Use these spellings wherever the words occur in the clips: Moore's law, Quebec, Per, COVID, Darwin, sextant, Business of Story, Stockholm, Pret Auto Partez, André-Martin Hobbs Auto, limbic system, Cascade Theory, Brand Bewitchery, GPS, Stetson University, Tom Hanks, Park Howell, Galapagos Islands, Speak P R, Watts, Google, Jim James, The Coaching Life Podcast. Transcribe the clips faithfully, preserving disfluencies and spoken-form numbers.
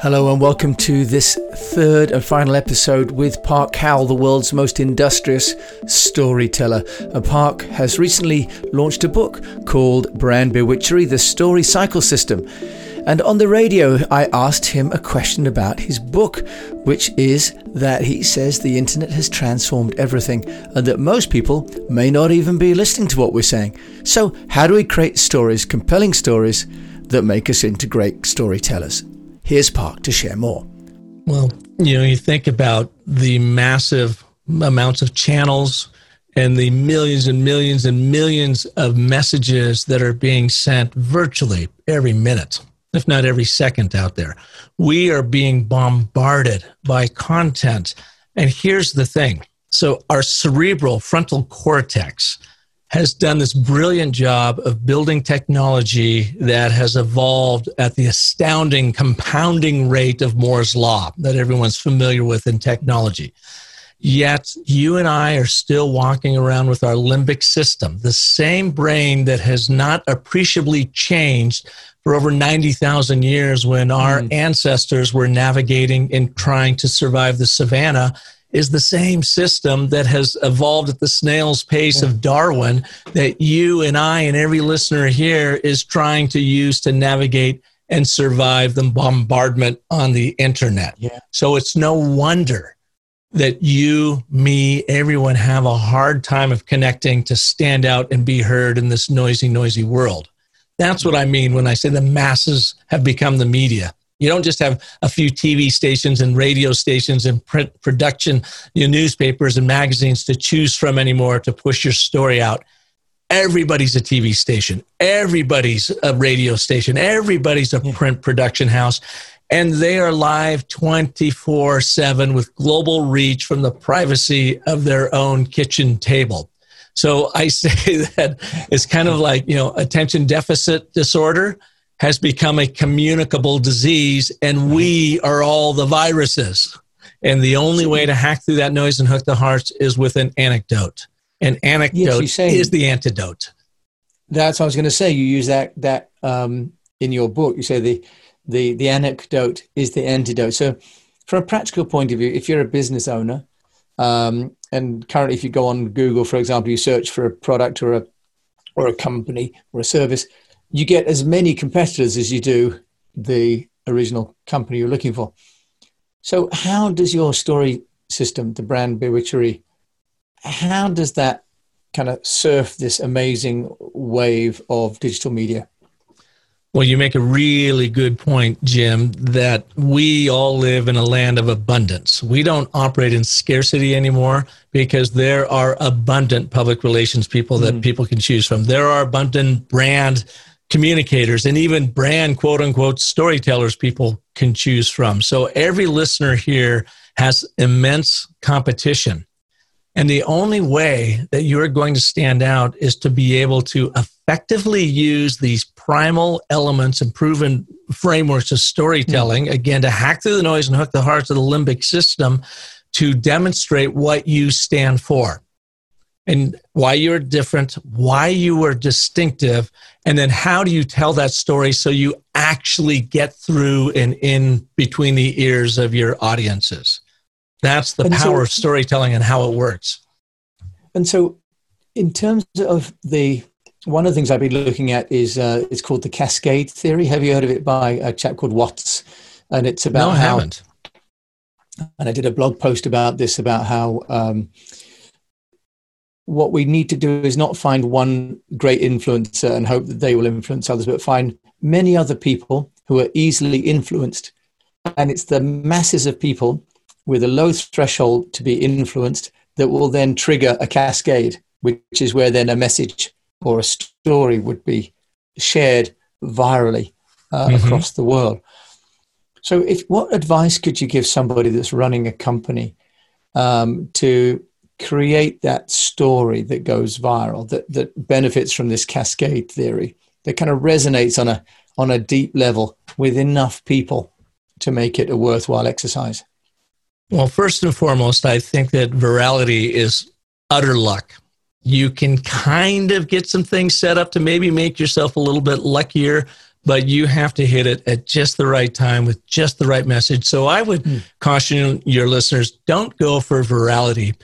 Hello and welcome to this third and final episode with Park Howell, the world's most industrious storyteller. And Park has recently launched a book called Brand Bewitchery, the Story Cycle System. And on the radio, I asked him a question about his book, which is that he says the internet has transformed everything and that most people may not even be listening to what we're saying. So how do we create stories, compelling stories, that make us into great storytellers? Here's Park to share more. Well, you know, you think about the massive amounts of channels and the millions and millions and millions of messages that are being sent virtually every minute, if not every second out there. We are being bombarded by content. And here's the thing. So our cerebral frontal cortex has done this brilliant job of building technology that has evolved at the astounding compounding rate of Moore's law that everyone's familiar with in technology. Yet you and I are still walking around with our limbic system, the same brain that has not appreciably changed for over ninety thousand years when our mm. ancestors were navigating and trying to survive the savannah, is the same system that has evolved at the snail's pace of Darwin that you and I and every listener here is trying to use to navigate and survive the bombardment on the internet. Yeah. So it's no wonder that you, me, everyone have a hard time of connecting to stand out and be heard in this noisy, noisy world. That's what I mean when I say the masses have become the media. You don't just have a few T V stations and radio stations and print production, your newspapers and magazines to choose from anymore to push your story out. Everybody's a T V station. Everybody's a radio station. Everybody's a print production house. And they are live twenty-four seven with global reach from the privacy of their own kitchen table. So I say that it's kind of like, you know, attention deficit disorder has become a communicable disease, and we are all the viruses. And the only way to hack through that noise and hook the hearts is with an anecdote. An anecdote yes, is the antidote. That's what I was going to say. You use that that um, in your book. You say the, the the anecdote is the antidote. So from a practical point of view, if you're a business owner, um, and currently if you go on Google, for example, you search for a product or a or a company or a service, you get as many competitors as you do the original company you're looking for. So how does your story system, the Brand Bewitchery, how does that kind of surf this amazing wave of digital media? Well, you make a really good point, Jim, that we all live in a land of abundance. We don't operate in scarcity anymore because there are abundant public relations people that mm. people can choose from. There are abundant brand communicators and even brand quote unquote storytellers people can choose from. So every listener here has immense competition. And the only way that you're going to stand out is to be able to effectively use these primal elements and proven frameworks of storytelling, mm-hmm. again, to hack through the noise and hook the hearts of the limbic system to demonstrate what you stand for. And why you're different, why you are distinctive, and then how do you tell that story so you actually get through and in between the ears of your audiences? That's the and power so, of storytelling and how it works. And so in terms of the, one of the things I've been looking at is, uh, it's called the Cascade Theory. Have you heard of it by a chap called Watts? And it's about no, I how, haven't. And I did a blog post about this, about how, um, what we need to do is not find one great influencer and hope that they will influence others, but find many other people who are easily influenced. And it's the masses of people with a low threshold to be influenced that will then trigger a cascade, which is where then a message or a story would be shared virally uh, mm-hmm. across the world. So if what advice could you give somebody that's running a company um, to create that story that goes viral, that, that benefits from this cascade theory, that kind of resonates on a on a deep level with enough people to make it a worthwhile exercise? Well, first and foremost, I think that virality is utter luck. You can kind of get some things set up to maybe make yourself a little bit luckier, but you have to hit it at just the right time with just the right message. So I would mm. caution your listeners, don't go for virality.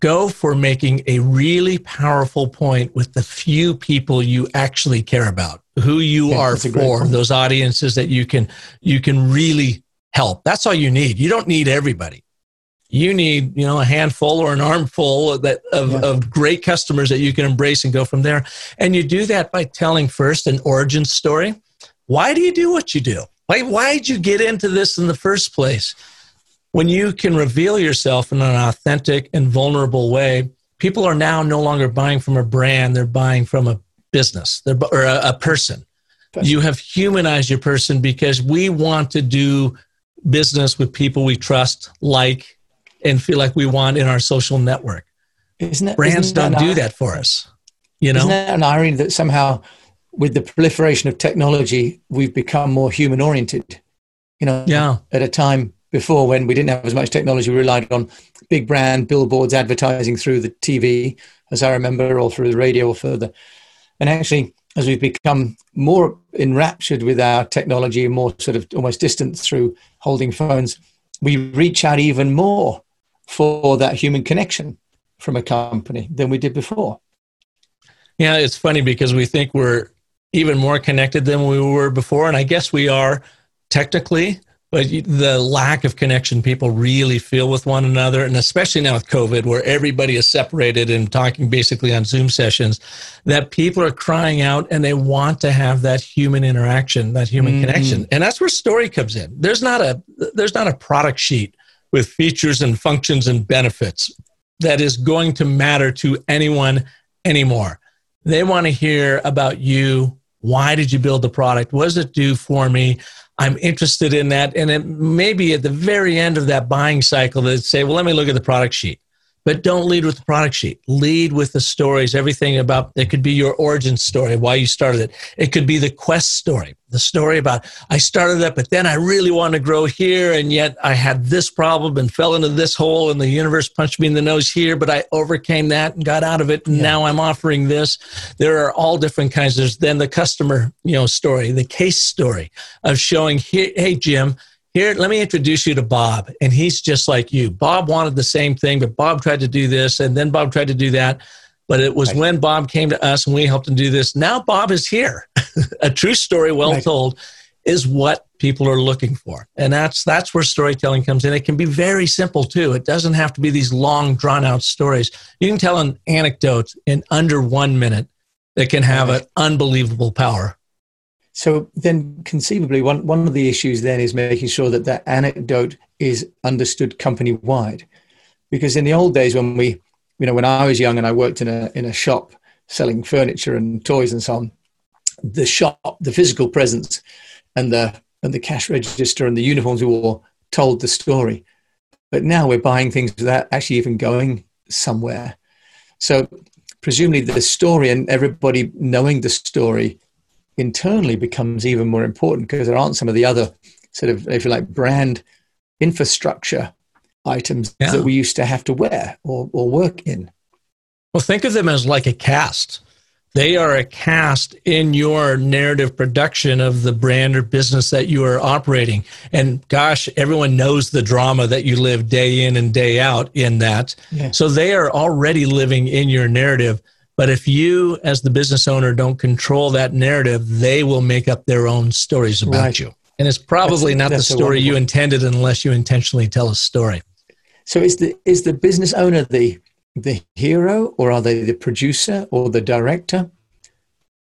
Go for making a really powerful point with the few people you actually care about, who you yeah, are for, those audiences that you can you can really help. That's all you need. You don't need everybody. You need, you know, a handful or an armful of, that, of, yeah. of great customers that you can embrace and go from there. And you do that by telling first an origin story. Why do you do what you do? Like, why did you get into this in the first place? When you can reveal yourself in an authentic and vulnerable way, people are now no longer buying from a brand. They're buying from a business they're, or a, a person. That's you have humanized your person because we want to do business with people we trust, like, and feel like we want in our social network. Isn't it, Brands isn't don't that do that for us. You know? Isn't that an irony that somehow with the proliferation of technology, we've become more human oriented, you know, yeah. at a time before when we didn't have as much technology, we relied on big brand billboards, advertising through the T V, as I remember, or through the radio or further. And actually, as we've become more enraptured with our technology, more sort of almost distant through holding phones, we reach out even more for that human connection from a company than we did before. Yeah, it's funny because we think we're even more connected than we were before. And I guess we are technically, but the lack of connection people really feel with one another. And especially now with COVID, where everybody is separated and talking basically on Zoom sessions, that people are crying out and they want to have that human interaction, that human mm-hmm. connection. And that's where story comes in. There's not a, there's not a product sheet with features and functions and benefits that is going to matter to anyone anymore. They want to hear about you. Why did you build the product? What does it do for me? I'm interested in that. And it may be at the very end of that buying cycle that say, well, let me look at the product sheet. But don't lead with the product sheet. Lead with the stories, everything about, it could be your origin story, why you started it. It could be the quest story, the story about I started that, but then I really want to grow here. And yet I had this problem and fell into this hole and the universe punched me in the nose here, but I overcame that and got out of it. And yeah. now I'm offering this. There are all different kinds. There's then the customer, you know, story, the case story of showing, hey, Jim, here, let me introduce you to Bob. And he's just like you. Bob wanted the same thing, but Bob tried to do this. And then Bob tried to do that. But it was right. when Bob came to us and we helped him do this. Now Bob is here. A true story well right. told is what people are looking for. And that's that's where storytelling comes in. It can be very simple too. It doesn't have to be these long drawn out stories. You can tell an anecdote in under one minute that can have right. an unbelievable power. So then conceivably, one, one of the issues then is making sure that that anecdote is understood company-wide. Because in the old days when we, you know, when I was young and I worked in a in a shop selling furniture and toys and so on, the shop, the physical presence and the and the cash register and the uniforms we wore told the story. But now we're buying things without actually even going somewhere. So presumably the story and everybody knowing the story internally becomes even more important because there aren't some of the other sort of, if you like, brand infrastructure items yeah. that we used to have to wear or, or work in. Well, think of them as like a cast. They are a cast in your narrative production of the brand or business that you are operating. And gosh, everyone knows the drama that you live day in and day out in that. Yeah. So they are already living in your narrative. But if you, as the business owner, don't control that narrative, they will make up their own stories about right. you. And it's probably that's, not that's the story you intended unless you intentionally tell a story. So is the is the business owner the the hero, or are they the producer or the director?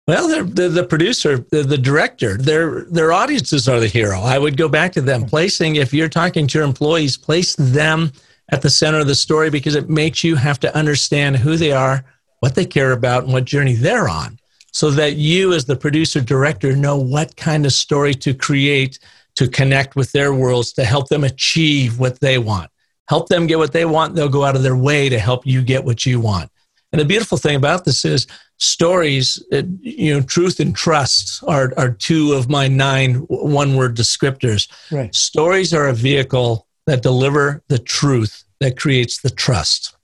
Well, they're, they're the producer, they're the director. Their their audiences are the hero. I would go back to them. Placing, if you're talking to your employees, place them at the center of the story because it makes you have to understand who they are, what they care about, and what journey they're on, so that you as the producer director know what kind of story to create to connect with their worlds, to help them achieve what they want. Help them get what they want. They'll go out of their way to help you get what you want. And the beautiful thing about this is stories, you know, truth and trust are, are two of my nine one-word descriptors. Right. Stories are a vehicle that deliver the truth that creates the trust.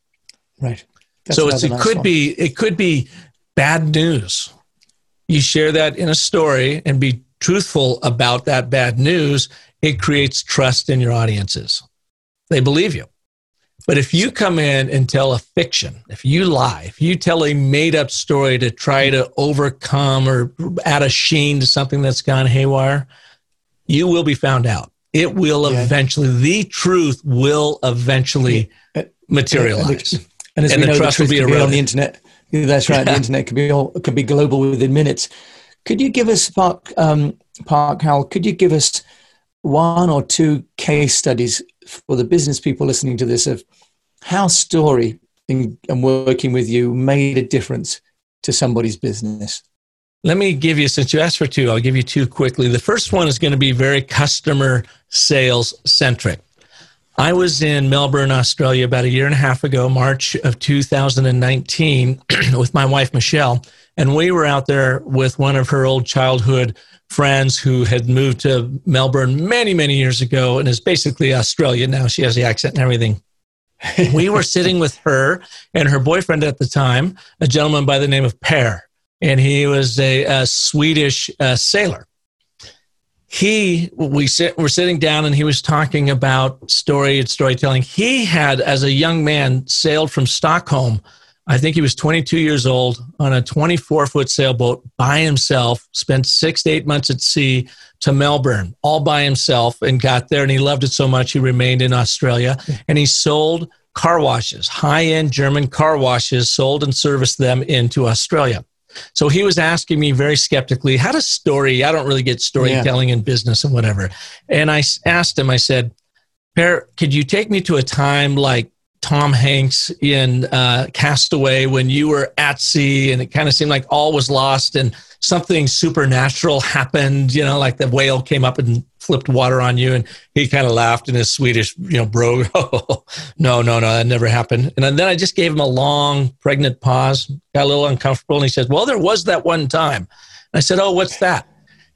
Right. That's so it's, it nice could one. be it could be bad news. You share that in a story and be truthful about that bad news, it creates trust in your audiences. They believe you. But if you come in and tell a fiction, if you lie, if you tell a made-up story to try to overcome or add a sheen to something that's gone haywire, you will be found out. It will yeah. eventually, the truth will eventually yeah. materialize. And, and the know, trust the will be around the internet. That's right. Yeah. The internet could be all, could be global within minutes. Could you give us, Park, um, Park Howell, could you give us one or two case studies for the business people listening to this of how story and working with you made a difference to somebody's business? Let me give you, since you asked for two, I'll give you two quickly. The first one is going to be very customer sales centric. I was in Melbourne, Australia about a year and a half ago, March of two thousand nineteen, with my wife, Michelle. And we were out there with one of her old childhood friends who had moved to Melbourne many, many years ago and is basically Australian now. She has the accent and everything. We were sitting with her and her boyfriend at the time, a gentleman by the name of Per. And he was a, a Swedish uh, sailor. He, we sit, were sitting down and he was talking about story and storytelling. He had, as a young man, sailed from Stockholm. I think he was twenty-two years old on a twenty-four foot sailboat by himself, spent six to eight months at sea to Melbourne all by himself and got there. And he loved it so much he remained in Australia and he sold car washes, high-end German car washes, sold and serviced them into Australia. So he was asking me very skeptically, how does story, I don't really get storytelling yeah. in business and whatever. And I asked him, I said, Per, could you take me to a time like Tom Hanks in uh, Castaway when you were at sea and it kind of seemed like all was lost and something supernatural happened, you know, like the whale came up and flipped water on you. And he kind of laughed in his Swedish, you know, bro, oh, no, no, no, that never happened. And then I just gave him a long pregnant pause, got a little uncomfortable. And he said, well, there was that one time. And I said, oh, what's that?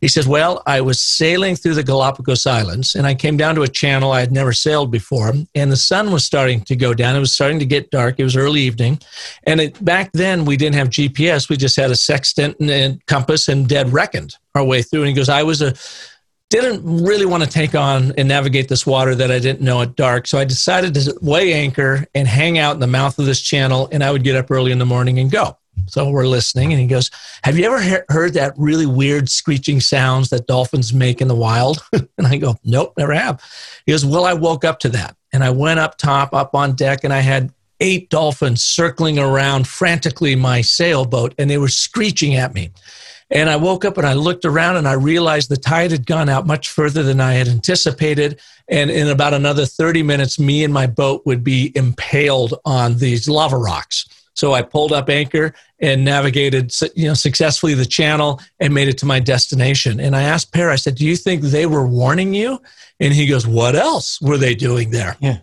He says, well, I was sailing through the Galapagos Islands and I came down to a channel I had never sailed before and the sun was starting to go down. It was starting to get dark. It was early evening. And it, back then we didn't have G P S. We just had a sextant and, and compass and dead reckoned our way through. And he goes, I was a, didn't really want to take on and navigate this water that I didn't know at dark. So I decided to weigh anchor and hang out in the mouth of this channel and I would get up early in the morning and go. So we're listening and he goes, have you ever he- heard that really weird screeching sounds that dolphins make in the wild? And I go, nope, never have. He goes, well, I woke up to that. And I went up top, up on deck, and I had eight dolphins circling around frantically my sailboat and they were screeching at me. And I woke up and I looked around and I realized the tide had gone out much further than I had anticipated. And in about another thirty minutes, me and my boat would be impaled on these lava rocks. So I pulled up anchor and navigated, you know, successfully the channel and made it to my destination. And I asked Per, I said, do you think they were warning you? And he goes, what else were they doing there? Yeah.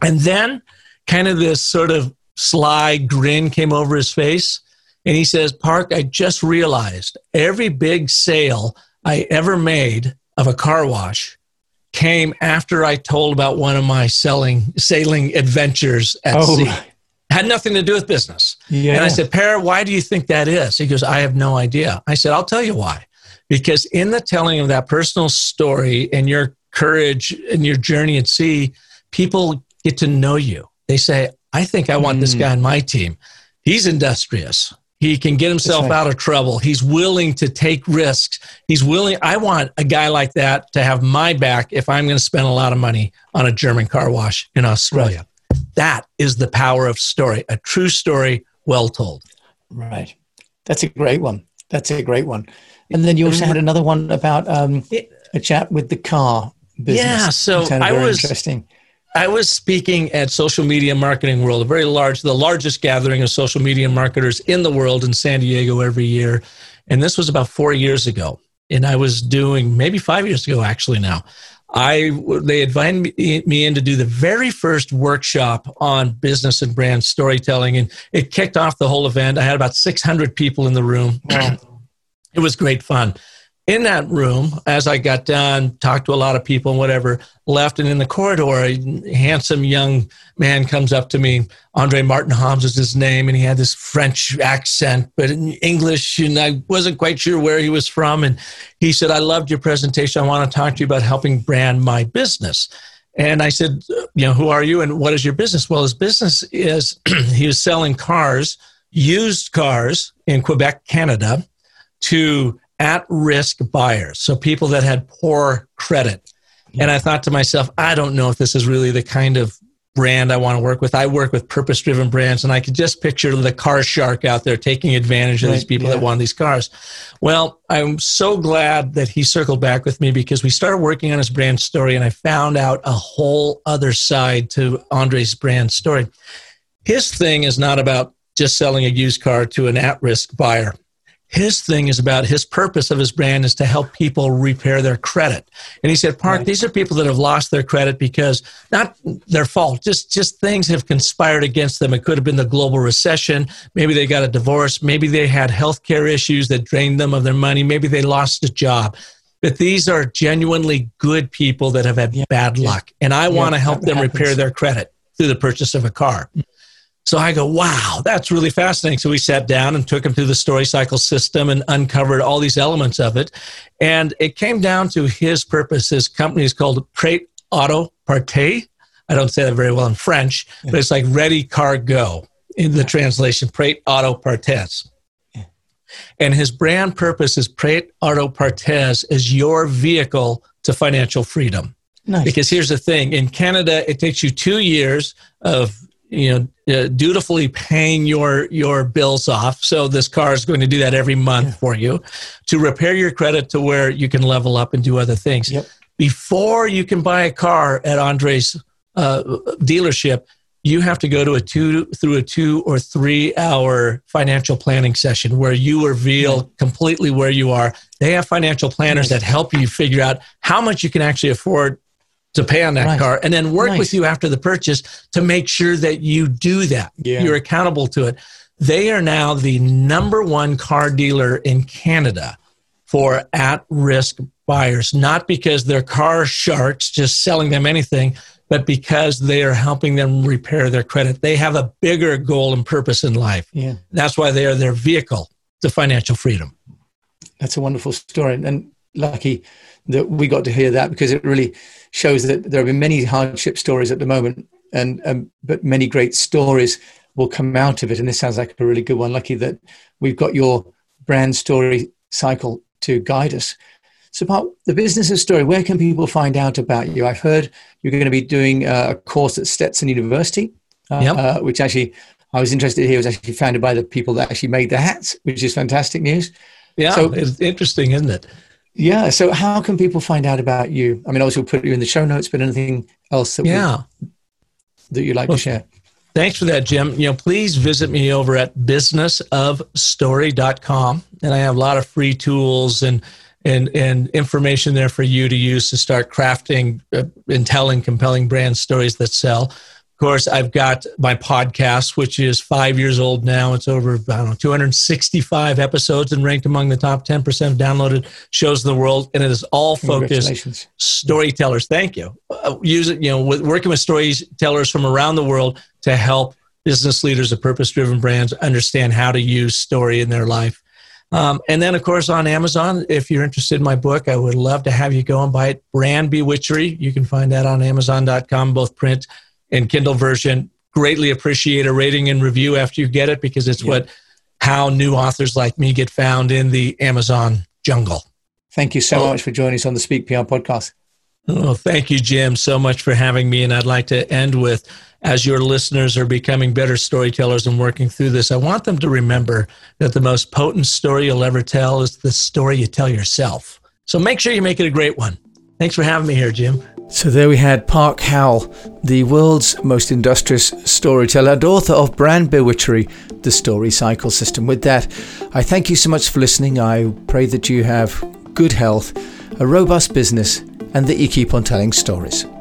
And then kind of this sort of sly grin came over his face. And he says, Park, I just realized every big sale I ever made of a car wash came after I told about one of my selling, sailing adventures at oh. sea. Had nothing to do with business. Yeah. And I said, Per, why do you think that is? He goes, I have no idea. I said, I'll tell you why. Because in the telling of that personal story and your courage and your journey at sea, people get to know you. They say, I think I want mm. this guy on my team. He's industrious. He can get himself right. out of trouble. He's willing to take risks. He's willing. I want a guy like that to have my back if I'm going to spend a lot of money on a German car wash in Australia. Right. That is the power of story, a true story well told. Right. That's a great one. That's a great one. And then you also had another one about um, a chat with the car business. Yeah, so I was interesting. I was speaking at Social Media Marketing World, a very large, the largest gathering of social media marketers in the world in San Diego every year. And this was about four years ago. And I was doing, maybe five years ago actually now, I they invited me in to do the very first workshop on business and brand storytelling, and it kicked off the whole event. I had about six hundred people in the room. Wow. It was great fun. in that room, as I got down, talked to a lot of people and whatever, left, and in the corridor, a handsome young man comes up to me. André-Martin Hobbs is his name, and he had this French accent, but in English, and I wasn't quite sure where he was from. And he said, "I loved your presentation. I want to talk to you about helping brand my business." And I said, "You know, who are you and what is your business?" Well, his business is he was selling cars, used cars in Quebec, Canada, to at-risk buyers, so people that had poor credit. And I thought to myself, I don't know if this is really the kind of brand I want to work with. I work with purpose-driven brands, and I could just picture the car shark out there taking advantage of right, these people yeah. that wanted these cars. Well, I'm so glad that he circled back with me, because we started working on his brand story, and I found out a whole other side to Andre's brand story. His thing is not about just selling a used car to an at-risk buyer. His thing is about his purpose of his brand is to help people repair their credit. And he said, Park, right. these are people that have lost their credit because not their fault, just, just things have conspired against them. It could have been the global recession. Maybe they got a divorce. Maybe they had healthcare issues that drained them of their money. Maybe they lost a job. But these are genuinely good people that have had yeah. bad yeah. luck. And I yeah. want to help that them happens. repair their credit through the purchase of a car. So I go, wow, that's really fascinating. So we sat down and took him through the story cycle system and uncovered all these elements of it. And it came down to his purpose. His company is called Pret Auto Partez. I don't say that very well in French, yeah. but it's like ready, car, go in the translation, Pret Auto Partez. Yeah. And his brand purpose is Pret Auto Partez is your vehicle to financial freedom. Nice. Because here's the thing. In Canada, it takes you two years of you know, uh, dutifully paying your, your bills off. So this car is going to do that every month yeah. for you to repair your credit to where you can level up and do other things. Yep. Before you can buy a car at Andre's uh, dealership, you have to go to a two through a two or three hour financial planning session where you reveal yeah. completely where you are. They have financial planners nice. that help you figure out how much you can actually afford to pay on that right. car, and then work nice. with you after the purchase to make sure that you do that. Yeah. You're accountable to it. They are now the number one car dealer in Canada for at-risk buyers, not because they're car sharks just selling them anything, but because they are helping them repair their credit. They have a bigger goal and purpose in life. Yeah. That's why they are their vehicle to financial freedom. That's a wonderful story. And lucky that we got to hear that, because it really shows that there have been many hardship stories at the moment, and um, but many great stories will come out of it. And this sounds like a really good one. Lucky that we've got your brand story cycle to guide us. So, Park, the Business of Story, where can people find out about you? I've heard you're going to be doing a course at Stetson University, uh, yep. uh, which actually I was interested in here. It was actually founded by the people that actually made the hats, which is fantastic news. Yeah, so, it's interesting, isn't it? Yeah. So how can people find out about you? I mean, obviously we'll put you in the show notes, but anything else that yeah. we, that you'd like well, to share? Thanks for that, Jim. You know, please visit me over at business of story dot com. And I have a lot of free tools and, and, and information there for you to use to start crafting and telling compelling brand stories that sell. Of course, I've got my podcast, which is five years old now. It's over, I don't know, two hundred sixty-five episodes and ranked among the top ten percent of downloaded shows in the world. And it is all focused storytellers. Thank you. Uh, use it, you know, with, working with storytellers from around the world to help business leaders of purpose-driven brands understand how to use story in their life. Um, and then, of course, on Amazon, if you're interested in my book, I would love to have you go and buy it. Brand Bewitchery. You can find that on amazon dot com, both print and Kindle version. Greatly appreciate a rating and review after you get it, because it's yeah. what how new authors like me get found in the Amazon jungle. Thank you so oh. much for joining us on the Speak P R podcast. Oh, thank you, Jim, so much for having me. And I'd like to end with, as your listeners are becoming better storytellers and working through this, I want them to remember that the most potent story you'll ever tell is the story you tell yourself. So make sure you make it a great one. Thanks for having me here, Jim. So there we had Park Howell, the world's most industrious storyteller and author of Brand Bewitchery, The Story Cycle System. With that, I thank you so much for listening. I pray that you have good health, a robust business, and that you keep on telling stories.